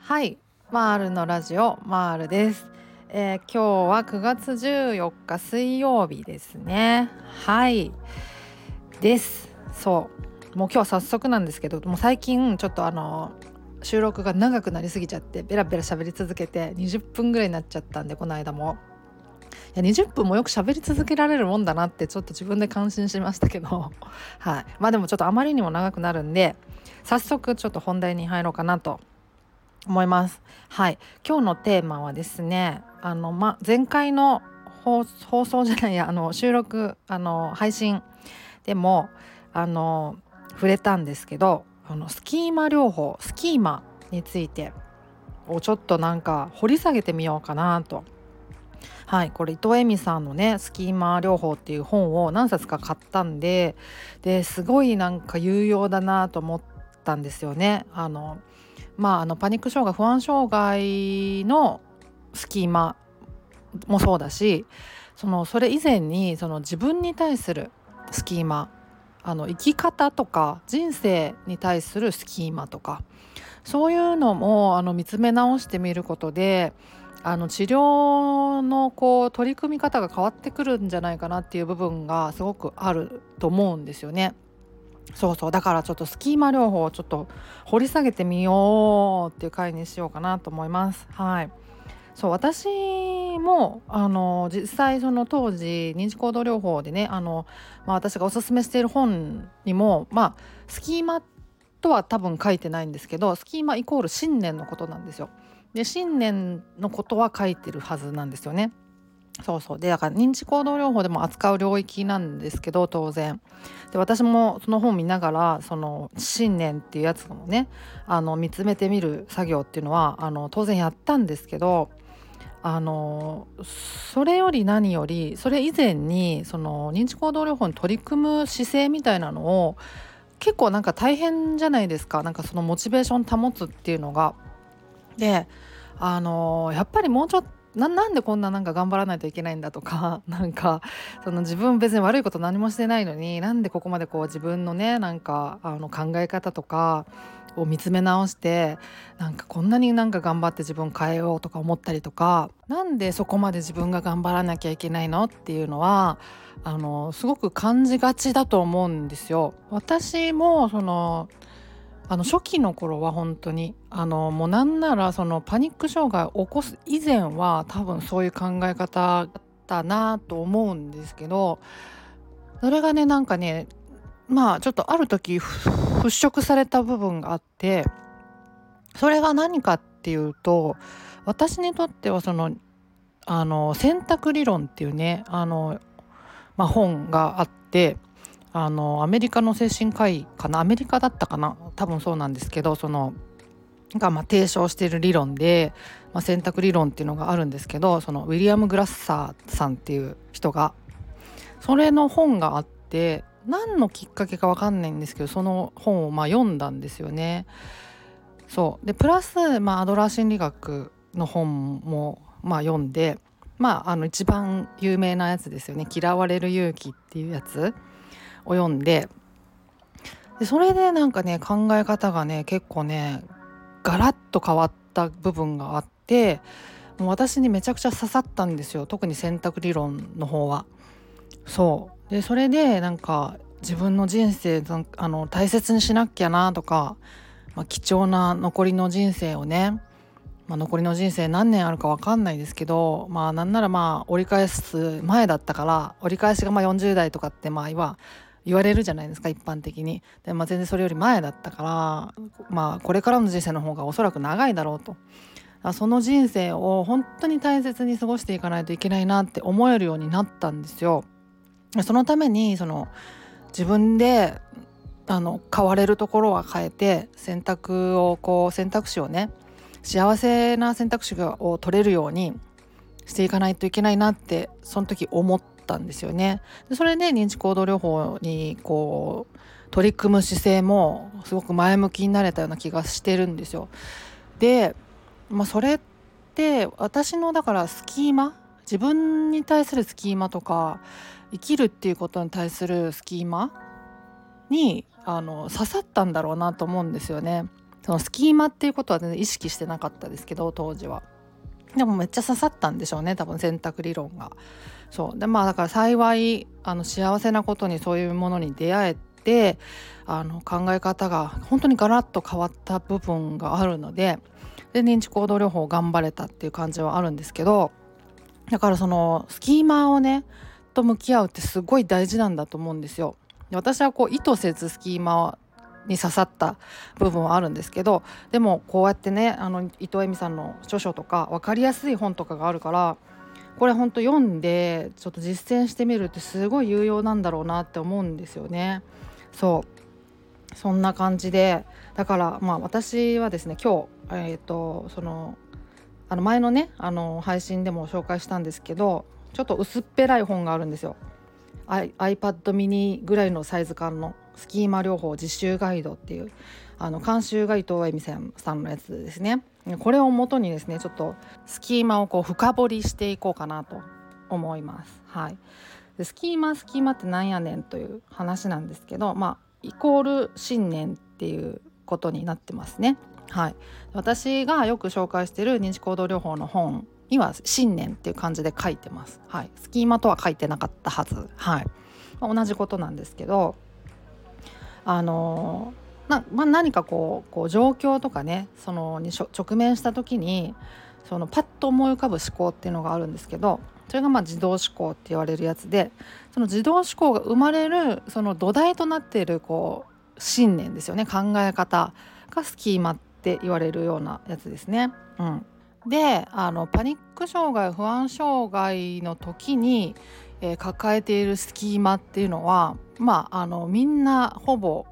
はい、マールのラジオ、マールです。今日は9月14日水曜日ですね。はい。です。そう。もう今日早速なんですけど、もう最近ちょっと収録が長くなりすぎちゃってベラベラ喋り続けて20分ぐらいになっちゃったんで、この間もいや20分もよく喋り続けられるもんだなってちょっと自分で感心しましたけどはい、まあでもちょっとあまりにも長くなるんで、早速ちょっと本題に入ろうかなと思います。はい、今日のテーマはですね、前回の放送じゃないや、収録配信でも触れたんですけど、スキーマ療法、スキーマについてをちょっとなんか掘り下げてみようかなと。はい、これ伊藤恵美さんのね、スキーマ療法っていう本を何冊か買ったんで、ですごいなんか有用だなと思ったんですよね。パニック障害、不安障害のスキーマもそうだし、それ以前に自分に対するスキーマ、生き方とか人生に対するスキーマとか、そういうのも見つめ直してみることで治療の取り組み方が変わってくるんじゃないかなっていう部分がすごくあると思うんですよね。そうそう、だからちょっとスキーマ療法をちょっと掘り下げてみようっていう回にしようかなと思います。はい、そう、私も実際当時認知行動療法でね、私がおすすめしている本にも、スキーマとは多分書いてないんですけど、スキーマイコール信念のことなんですよ。で、信念のことは書いてるはずなんですよね。そうそう、でだから認知行動療法でも扱う領域なんですけど、当然で私もその本見ながら信念っていうやつもね、見つめてみる作業っていうのは当然やったんですけど、それより何よりそれ以前に認知行動療法に取り組む姿勢みたいなのを、結構なんか大変じゃないですか。なんかモチベーション保つっていうのが、でやっぱりもうちょっとなんでこんななんか頑張らないといけないんだとか、なんか自分別に悪いこと何もしてないのに、なんでここまで自分のね、なんか考え方とかを見つめ直して、なんかこんなになんか頑張って自分変えようとか思ったりとか、なんでそこまで自分が頑張らなきゃいけないのっていうのはすごく感じがちだと思うんですよ。私も初期の頃は本当にもうなんならパニック障害を起こす以前は多分そういう考え方だったなと思うんですけど、それがねなんかね、ちょっとある時払拭された部分があって、それが何かっていうと、私にとっては選択理論っていうね本があって、アメリカの精神科医かな、アメリカだったかな、多分そうなんですけど、が提唱している理論で、選択理論っていうのがあるんですけど、ウィリアム・グラッサーさんっていう人が、それの本があって、何のきっかけか分かんないんですけど、その本を読んだんですよね。そうでプラス、アドラー心理学の本も読んで、一番有名なやつですよね、嫌われる勇気っていうやつを読んで、それでなんかね、考え方がね結構ねガラッと変わった部分があって、もう私にめちゃくちゃ刺さったんですよ、特に選択理論の方は。そうで、それでなんか自分の人生大切にしなきゃなとか、貴重な残りの人生をね、残りの人生何年あるか分かんないですけど、なんなら折り返す前だったから、折り返しが40代とかって言われるじゃないですか、一般的に。で、全然それより前だったから、これからの人生の方がおそらく長いだろうと、その人生を本当に大切に過ごしていかないといけないなって思えるようになったんですよ。そのために自分で変われるところは変えて、選択肢をね、幸せな選択肢を取れるようにしていかないといけないなってその時思ったんですよね。でそれで認知行動療法に取り組む姿勢もすごく前向きになれたような気がしてるんですよ。で、それって私のだからスキーマ、自分に対するスキーマとか生きるっていうことに対するスキーマに刺さったんだろうなと思うんですよね。そのスキーマっていうことは全然意識してなかったですけど当時は。でもめっちゃ刺さったんでしょうね、多分選択理論が。そうで、まあだから幸い幸せなことにそういうものに出会えて考え方が本当にガラッと変わった部分があるので、で認知行動療法を頑張れたっていう感じはあるんですけど、だからそのスキーマをねと向き合うってすごい大事なんだと思うんですよ。で私は意図せずスキーマに刺さった部分はあるんですけど、でもこうやってね伊藤恵美さんの著書とか分かりやすい本とかがあるから、これ本当読んでちょっと実践してみるってすごい有用なんだろうなって思うんですよね。そうそんな感じで、だからまあ私はですね今日前のね配信でも紹介したんですけど、ちょっと薄っぺらい本があるんですよ。 iPad ミニぐらいのサイズ感のスキーマ療法実習ガイドっていう監修が伊藤恵美さんのやつですね。これを元にですねちょっとスキーマを深掘りしていこうかなと思います、はい、でスキーマってなんやねんという話なんですけど、まあイコール信念っていうことになってますね、はい、私がよく紹介している認知行動療法の本には信念っていう漢字で書いてます、はい、スキーマとは書いてなかったはず、はい、同じことなんですけど何かこう状況とかねに直面した時にパッと思い浮かぶ思考っていうのがあるんですけど、それがまあ自動思考って言われるやつで、その自動思考が生まれる土台となっている信念ですよね、考え方がスキーマって言われるようなやつですね、うん、でパニック障害不安障害の時に抱えているスキーマっていうのは、まあ、みんなほぼ、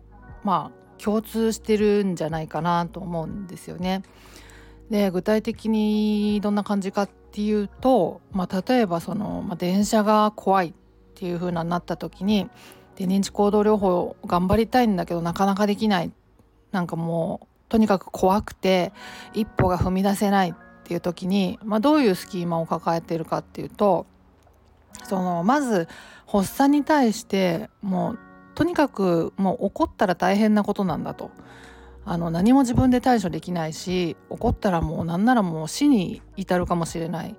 まあ、共通してるんじゃないかなと思うんですよね。で具体的にどんな感じかっていうと、まあ、例えば電車が怖いっていう風になった時にで認知行動療法頑張りたいんだけどなかなかできない、なんかもうとにかく怖くて一歩が踏み出せないっていう時に、まあ、どういうスキーマを抱えているかっていうと、まず発作に対してもうとにかくもう怒ったら大変なことなんだと、何も自分で対処できないし、怒ったらもうなんならもう死に至るかもしれない、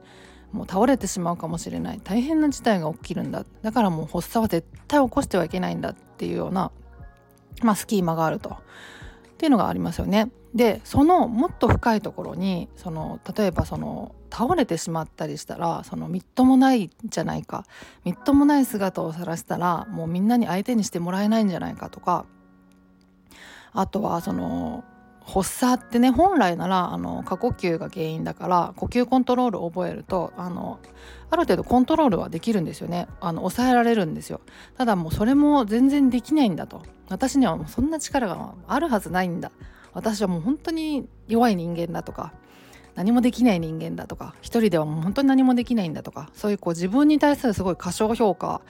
もう倒れてしまうかもしれない、大変な事態が起きるんだ、だからもう発作は絶対起こしてはいけないんだっていうような、まあ、スキーマがあるとっていうのがありますよね。でもっと深いところに例えば倒れてしまったりしたらみっともないんじゃないか、みっともない姿を晒したらもうみんなに相手にしてもらえないんじゃないかとか、あとは発作ってね本来なら過呼吸が原因だから呼吸コントロールを覚えるとある程度コントロールはできるんですよね、抑えられるんですよ。ただもうそれも全然できないんだと、私にはもうそんな力があるはずないんだ、私はもう本当に弱い人間だとか何もできない人間だとか一人ではもう本当に何もできないんだとか、そういう自分に対するすごい過小評価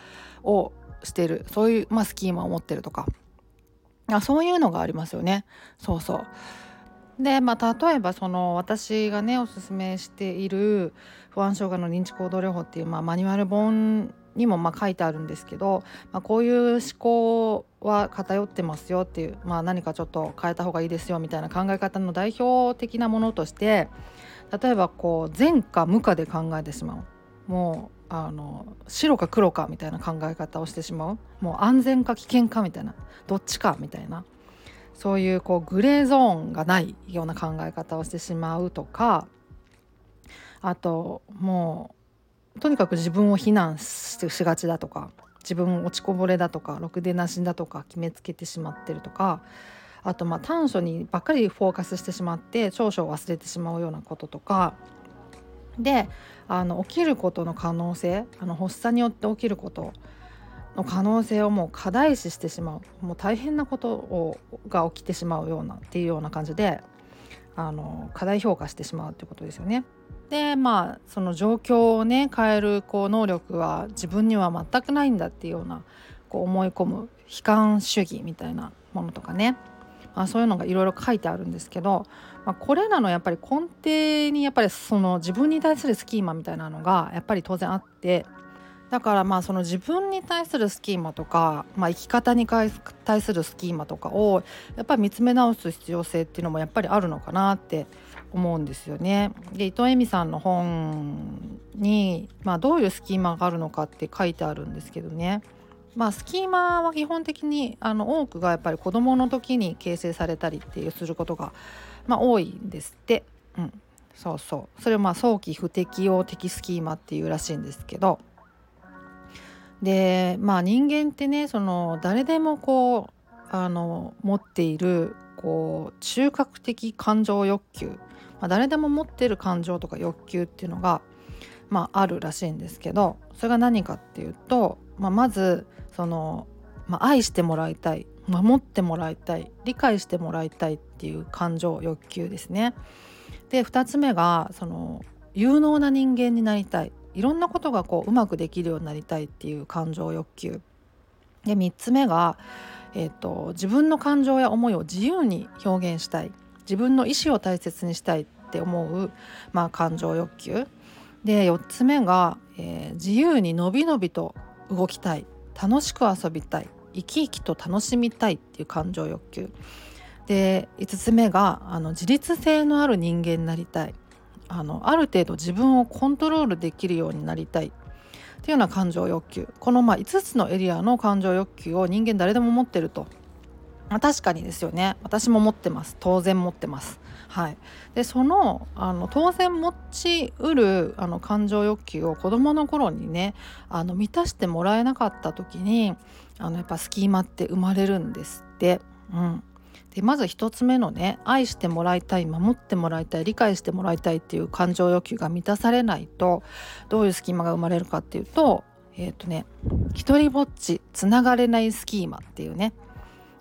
をしている、そういう、まあ、スキーマを持っているとか、そういうのがありますよね。そうそうで、まあ、例えば私がねおすすめしている不安障害の認知行動療法っていう、まあ、マニュアル本にもまあ書いてあるんですけど、まあ、こういう思考は偏ってますよっていう、まあ、何かちょっと変えた方がいいですよみたいな考え方の代表的なものとして、例えば善か無かで考えてしまう、もう白か黒かみたいな考え方をしてしまう、もう安全か危険かみたいな、どっちかみたいな、そういうグレーゾーンがないような考え方をしてしまうとか、あともうとにかく自分を非難しがちだとか、自分落ちこぼれだとかろくでなしだとか決めつけてしまってるとか、あとまあ短所にばっかりフォーカスしてしまって長所を忘れてしまうようなこととかで、起きることの可能性、発作によって起きることの可能性をもう過大視してしまう、もう大変なことが起きてしまうようなっていうような感じで過大評価してしまうってことですよね。でまあ状況をね変える能力は自分には全くないんだっていうような思い込む悲観主義みたいなものとかね、まあ、そういうのがいろいろ書いてあるんですけど、まあ、これらのやっぱり根底にやっぱり自分に対するスキーマみたいなのがやっぱり当然あって、だからまあその自分に対するスキーマとか、まあ、生き方に対するスキーマとかをやっぱり見つめ直す必要性っていうのもやっぱりあるのかなって思うんですよね。で伊藤恵美さんの本に、まあ、どういうスキーマがあるのかって書いてあるんですけどね、まあ、スキーマは基本的に多くがやっぱり子どもの時に形成されたりってすることが、まあ、多いんですって、うん、そうそう、それをまあ早期不適応的スキーマっていうらしいんですけど、でまあ人間ってね、その誰でもこう持っているこう中核的感情欲求、まあ、誰でも持ってる感情とか欲求っていうのが、まあ、あるらしいんですけど、それが何かっていうと、まあ、まずその、まあ、愛してもらいたい、守ってもらいたい、理解してもらいたいっていう感情欲求ですね。で2つ目がその有能な人間になりたい、いろんなことがこううまくできるようになりたいっていう感情欲求で、3つ目が、自分の感情や思いを自由に表現したい、自分の意思を大切にしたいって思う、まあ、感情欲求で、4つ目が、自由にのびのびと動きたい、楽しく遊びたい、生き生きと楽しみたいっていう感情欲求で、5つ目が自立性のある人間になりたい、ある程度自分をコントロールできるようになりたいっていうような感情欲求、このまあ5つのエリアの感情欲求を人間誰でも持ってると、まあ、確かにですよね、私も持ってます、当然持ってます、はい、でその当然持ちうる感情欲求を子どもの頃にね満たしてもらえなかった時にやっぱスキーマって生まれるんですって、うん、でまず1つ目のね、愛してもらいたい、守ってもらいたい、理解してもらいたいっていう感情欲求が満たされないとどういうスキーマが生まれるかっていうと一人ぼっち、つながれないスキーマっていうね、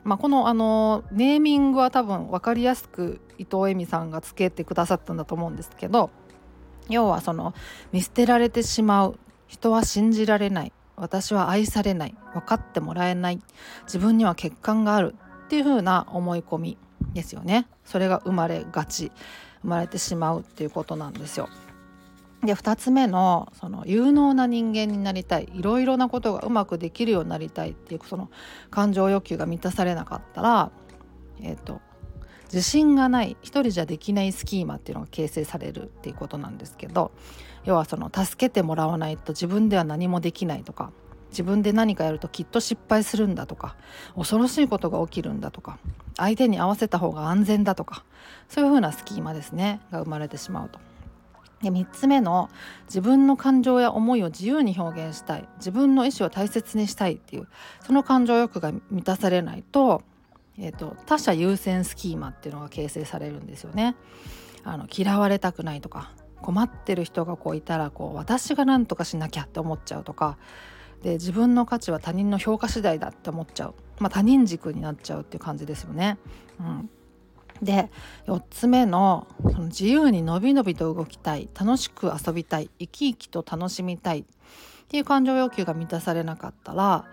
まあ、このネーミングは多分分かりやすく伊藤恵美さんがつけてくださったんだと思うんですけど、要はその見捨てられてしまう、人は信じられない、私は愛されない、分かってもらえない、自分には欠陥があるっていう風な思い込みですよね。それが生まれてしまうっていうことなんですよ。で2つ目のその有能な人間になりたい、いろいろなことがうまくできるようになりたいっていうその感情欲求が満たされなかったら、自信がない、一人じゃできないスキーマっていうのが形成されるっていうことなんですけど、要はその助けてもらわないと自分では何もできないとか、自分で何かやるときっと失敗するんだとか、恐ろしいことが起きるんだとか、相手に合わせた方が安全だとか、そういう風なスキーマですねが生まれてしまうと。で3つ目の自分の感情や思いを自由に表現したい、自分の意思を大切にしたいっていうその感情欲が満たされないと、他者優先スキーマっていうのが形成されるんですよね。嫌われたくないとか、困ってる人がこういたらこう私が何とかしなきゃって思っちゃうとかで、自分の価値は他人の評価次第だって思っちゃう、まあ、他人軸になっちゃうっていう感じですよね、うん。で4つ目のその自由にのびのびと動きたい、楽しく遊びたい、生き生きと楽しみたいっていう感情要求が満たされなかったら、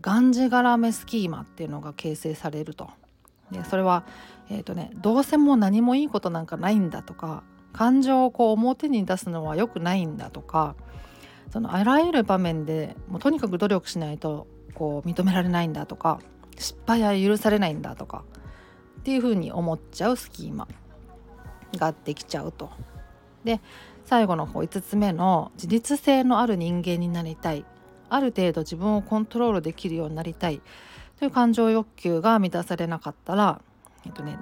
がんじがらめスキーマっていうのが形成されると。でそれは、どうせもう何もいいことなんかないんだとか、感情をこう表に出すのは良くないんだとか、そのあらゆる場面でもうとにかく努力しないとこう認められないんだとか、失敗は許されないんだとかっていう風に思っちゃうスキーマができちゃうと。で最後の5つ目の自立性のある人間になりたい、ある程度自分をコントロールできるようになりたいという感情欲求が満たされなかったら、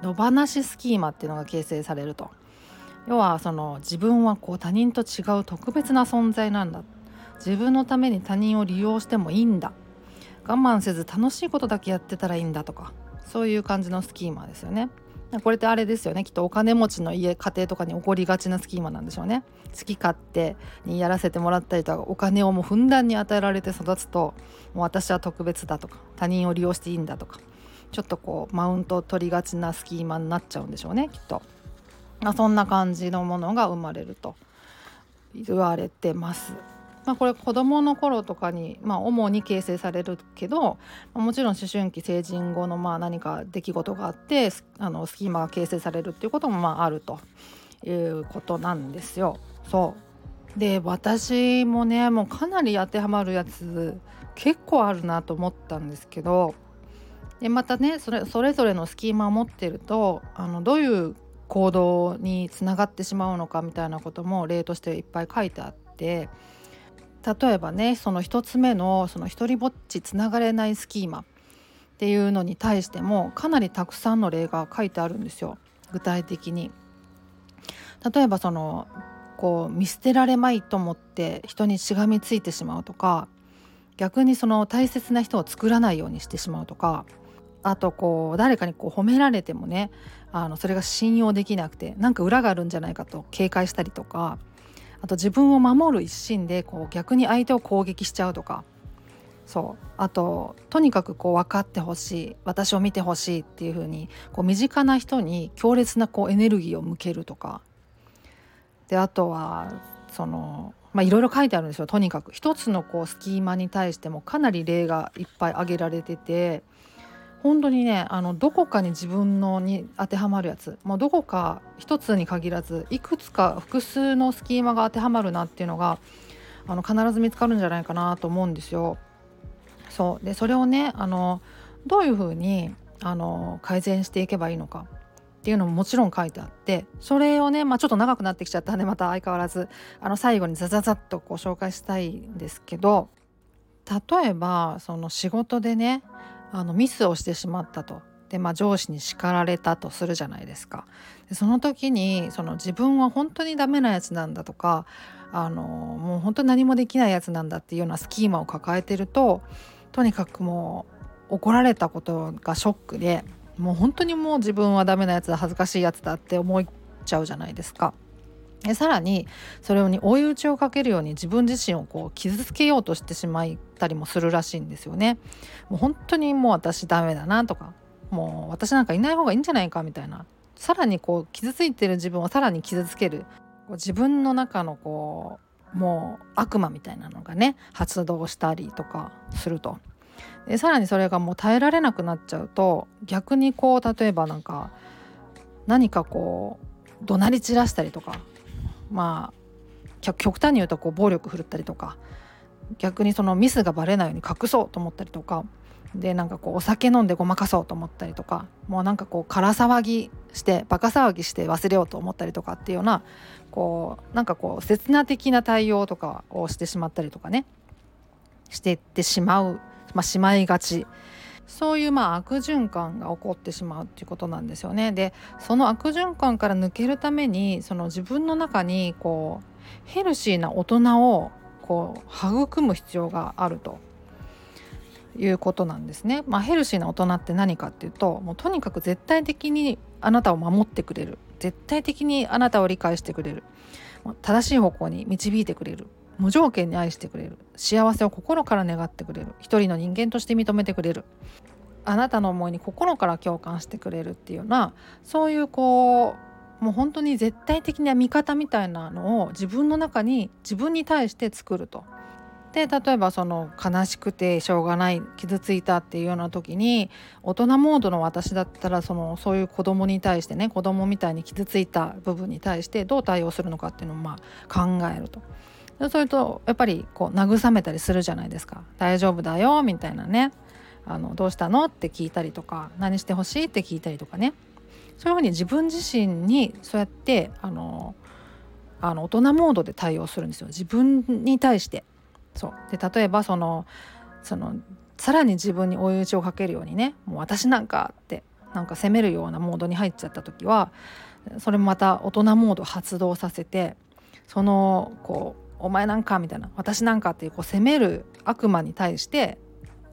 野放しスキーマっていうのが形成されると。要はその自分はこう他人と違う特別な存在なんだ、自分のために他人を利用してもいいんだ、我慢せず楽しいことだけやってたらいいんだとか、そういう感じのスキーマですよね。これってあれですよね、きっとお金持ちの家庭とかに起こりがちなスキーマなんでしょうね。好き勝手にやらせてもらったりとか、お金をもうふんだんに与えられて育つと、もう私は特別だとか、他人を利用していいんだとか、ちょっとこうマウントを取りがちなスキーマになっちゃうんでしょうね、きっと。まあ、そんな感じのものが生まれると言われてます。まあ、これ子どもの頃とかに、まあ、主に形成されるけど、もちろん思春期成人後のまあ何か出来事があってスキーマが形成されるっていうこともまああるということなんですよ。そで私もねもうかなり当てはまるやつ結構あるなと思ったんですけど、でまたねそれぞれのスキーマを持ってるとどういう行動につながってしまうのかみたいなことも例としていっぱい書いてあって、例えばねその1つ目のその一人ぼっちつながれないスキーマっていうのに対してもかなりたくさんの例が書いてあるんですよ。具体的に例えばそのこう見捨てられまいと思って人にしがみついてしまうとか、逆にその大切な人を作らないようにしてしまうとか、あとこう誰かにこう褒められてもねそれが信用できなくてなんか裏があるんじゃないかと警戒したりとか、あと自分を守る一心でこう逆に相手を攻撃しちゃうとか、そうあととにかくこう分かってほしい、私を見てほしいっていう風にこう身近な人に強烈なこうエネルギーを向けるとか、であとはそのいろいろ書いてあるんですよ。とにかく一つのこうスキーマに対してもかなり例がいっぱい挙げられてて、本当にねどこかに自分のに当てはまるやつ、もうどこか一つに限らずいくつか複数のスキーマが当てはまるなっていうのが必ず見つかるんじゃないかなと思うんですよ。そうでそれをねどういうふうに改善していけばいいのかっていうのももちろん書いてあって、それをね、ちょっと長くなってきちゃったんでまた相変わらず最後にザザザッとご紹介したいんですけど、例えばその仕事でねミスをしてしまったと、で、上司に叱られたとするじゃないですか。でその時にその自分は本当にダメなやつなんだとかもう本当に何もできないやつなんだっていうようなスキーマを抱えてると、とにかくもう怒られたことがショックでもう本当にもう自分はダメなやつだ恥ずかしいやつだって思っちゃうじゃないですか。でさらにそれに追い打ちをかけるように自分自身をこう傷つけようとしてしまったりもするらしいんですよね。もう本当にもう私ダメだなとか、もう私なんかいない方がいいんじゃないかみたいな、さらにこう傷ついてる自分をさらに傷つける自分の中のこうもう悪魔みたいなのがね発動したりとかすると。でさらにそれがもう耐えられなくなっちゃうと、逆にこう例えば何かこう怒鳴り散らしたりとか、極端に言うとこう暴力振るったりとか、逆にそのミスがバレないように隠そうと思ったりとかで、こうお酒飲んでごまかそうと思ったりとか、もうこう空騒ぎしてバカ騒ぎして忘れようと思ったりとかっていうようなこうこう刹那的な対応とかをしてしまったりとかねしていってしまう、しまいがち、そういう悪循環が起こってしまうっていうことなんですよね。でその悪循環から抜けるためにその自分の中にこうヘルシーな大人をこう育む必要があるということなんですね。ヘルシーな大人って何かっていうと、もうとにかく絶対的にあなたを守ってくれる、絶対的にあなたを理解してくれる、正しい方向に導いてくれる、無条件に愛してくれる、幸せを心から願ってくれる、一人の人間として認めてくれる、あなたの思いに心から共感してくれるっていうような、そういうこうもう本当に絶対的な味方みたいなのを自分の中に自分に対して作ると。で例えばその悲しくてしょうがない、傷ついたっていうような時に、大人モードの私だったらそういう子供に対してね、子供みたいに傷ついた部分に対してどう対応するのかっていうのを考えると。それとやっぱりこう慰めたりするじゃないですか。大丈夫だよみたいなね、どうしたのって聞いたりとか、何してほしいって聞いたりとかね、そういうふうに自分自身にそうやって大人モードで対応するんですよ、自分に対して。そうで例えばそのさらに自分に追い打ちをかけるようにね、もう私なんかって責めるようなモードに入っちゃった時は、それもまた大人モードを発動させて、お前なんかみたいな、私なんかっていう責める悪魔に対して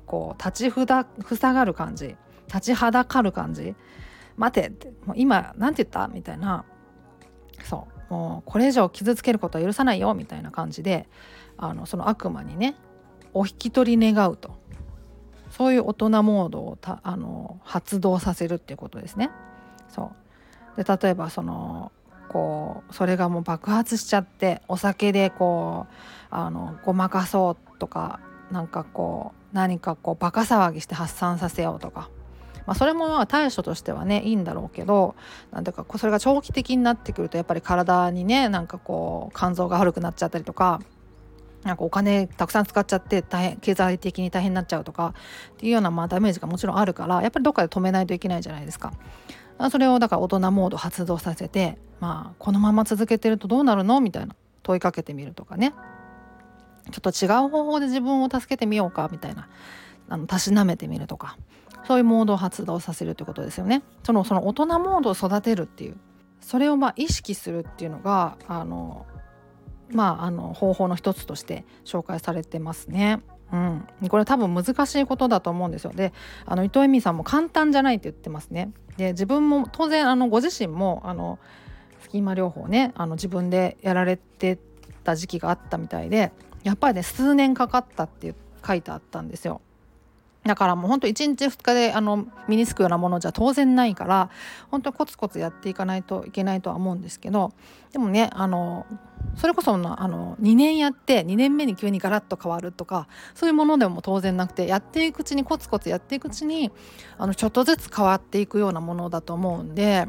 こう立ちふさがる感じ、立ちはだかる感じ、待てってもう今なんて言ったみたいな、そうもうこれ以上傷つけることは許さないよみたいな感じでその悪魔にねお引き取り願うと、そういう大人モードを発動させるっていうことですね。そうで例えばそれがもう爆発しちゃって、お酒でごまかそうとか、何かバカ騒ぎして発散させようとか、まあ、それも対処としてはねいいんだろうけど、なんていうかそれが長期的になってくるとやっぱり体にねなんかこう肝臓が悪くなっちゃったりとか、なんかお金たくさん使っちゃって大変、経済的に大変になっちゃうとかっていうようなまあダメージがもちろんあるから、やっぱりどっかで止めないといけないじゃないですか。それをだから大人モード発動させて、まあ、このまま続けてるとどうなるのみたいな問いかけてみるとかね、ちょっと違う方法で自分を助けてみようかみたいな、たしなめてみるとか、そういうモードを発動させるということですよね。その大人モードを育てるっていう、それをまあ意識するっていうのが方法の一つとして紹介されてますね。うん、これ多分難しいことだと思うんですよ。で、伊藤恵美さんも簡単じゃないって言ってますね。で、自分も当然ご自身もスキーマ療法ね自分でやられてた時期があったみたいで、やっぱりね数年かかったって書いてあったんですよ。だからもう本当1日2日で身につくようなものじゃ当然ないから、本当コツコツやっていかないといけないとは思うんですけど、でもねそれこそ2年やって2年目に急にガラッと変わるとかそういうものでも当然なくて、やっていくうちにコツコツやっていくうちにちょっとずつ変わっていくようなものだと思うんで、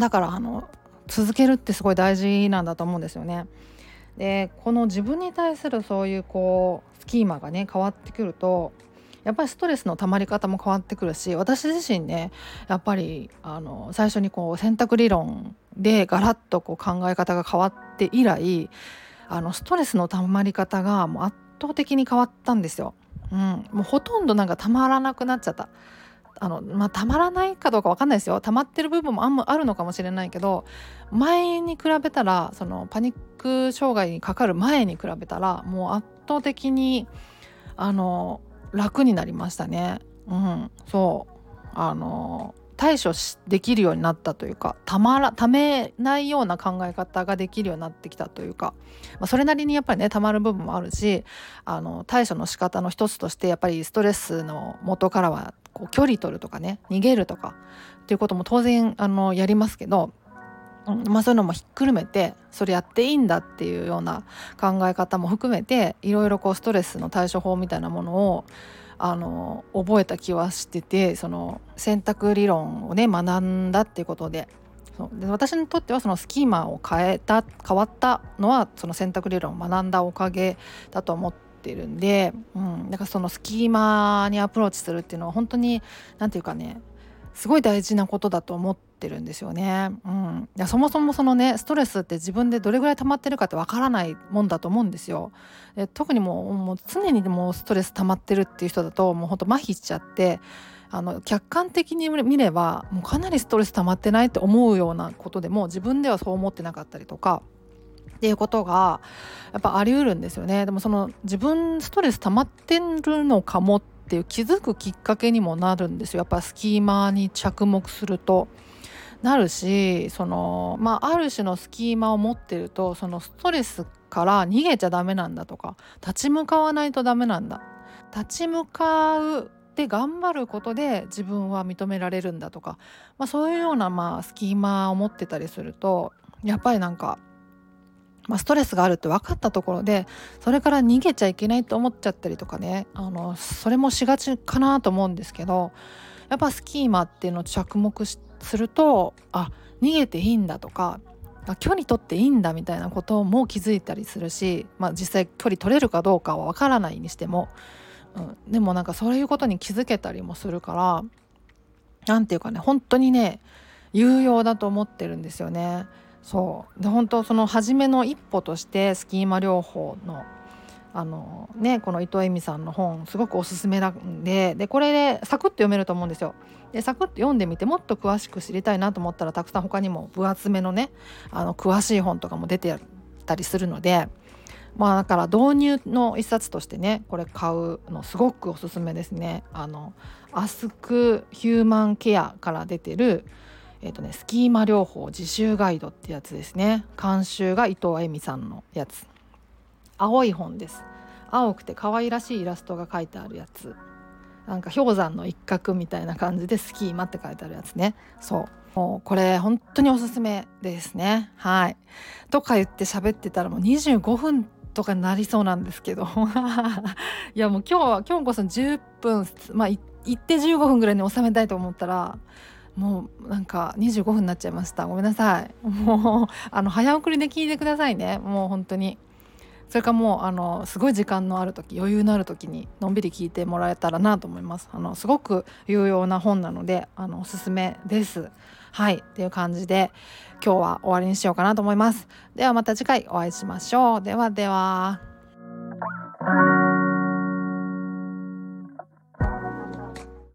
だから続けるってすごい大事なんだと思うんですよね。で、この自分に対するそういうこうスキーマがね変わってくると、やっぱりストレスの溜まり方も変わってくるし、私自身ねやっぱり最初にこう選択理論でガラッとこう考え方が変わって以来、ストレスの溜まり方がもう圧倒的に変わったんですよ。うん、もうほとんどなんか溜まらなくなっちゃった。溜まらないかどうか分かんないですよ。溜まってる部分もあるのかもしれないけど、前に比べたらパニック障害にかかる前に比べたらもう圧倒的に楽になりましたね。うん、そう対処できるようになったというか、ためないような考え方ができるようになってきたというか、まあ、それなりにやっぱりねたまる部分もあるし、対処の仕方の一つとしてやっぱりストレスの元からはこう距離取るとかね、逃げるとかっていうことも当然やりますけど、まあ、そういうのもひっくるめてそれやっていいんだっていうような考え方も含めて、いろいろこうストレスの対処法みたいなものを覚えた気はしてて、その選択理論をね学んだっていうことで、私にとってはそのスキーマを変わったのはその選択理論を学んだおかげだと思ってるんで、うん、だからそのスキーマにアプローチするっていうのは本当になんていうかねすごい大事なことだと思ってるんですよね。うん、いやそもそもそのねストレスって自分でどれぐらい溜まってるかってわからないもんだと思うんですよ。で、特にもう常にもうストレス溜まってるっていう人だともうほんと麻痺しちゃって、客観的に見ればもうかなりストレス溜まってないって思うようなことでも自分ではそう思ってなかったりとかっていうことがやっぱありうるんですよね。でも自分ストレス溜まってるのかもっていう気づくきっかけにもなるんですよ。やっぱスキーマに着目するとなるし、ある種のスキーマを持ってるとそのストレスから逃げちゃダメなんだとか、立ち向かわないとダメなんだ、立ち向かうで頑張ることで自分は認められるんだとか、そういうようなスキーマを持ってたりするとやっぱりなんかストレスがあるって分かったところでそれから逃げちゃいけないと思っちゃったりとかね、それもしがちかなと思うんですけど、やっぱスキーマっていうのを着目すると、あ、逃げていいんだとか距離取っていいんだみたいなことも気づいたりするし、実際距離取れるかどうかは分からないにしても、うん、でもなんかそういうことに気づけたりもするから、なんていうかね本当にね有用だと思ってるんですよね。そうで本当初めの一歩としてスキーマ療法のこの伊藤恵美さんの本すごくおすすめなんで、これでサクッと読めると思うんですよ。でサクッと読んでみてもっと詳しく知りたいなと思ったらたくさん他にも分厚めのね詳しい本とかも出てたりするので、だから導入の一冊としてねこれ買うのすごくおすすめですね。アスクヒューマンケアから出てるスキーマ療法自習ガイドってやつですね。監修が伊藤恵美さんのやつ、青い本です。青くて可愛らしいイラストが書いてあるやつ、なんか氷山の一角みたいな感じでスキーマって書いてあるやつね。そうもうこれ本当におすすめですね。はい、とか言って喋ってたらもう25分とかになりそうなんですけどいやもう今日こそ10分、行って15分ぐらいに収めたいと思ったらもうなんか25分になっちゃいました。ごめんなさい。もう早送りで聞いてくださいね。もう本当にそれかもうすごい時間のある時、余裕のある時にのんびり聞いてもらえたらなと思います。すごく有用な本なのでおすすめです。はいっていう感じで今日は終わりにしようかなと思います。ではまた次回お会いしましょう。ではでは。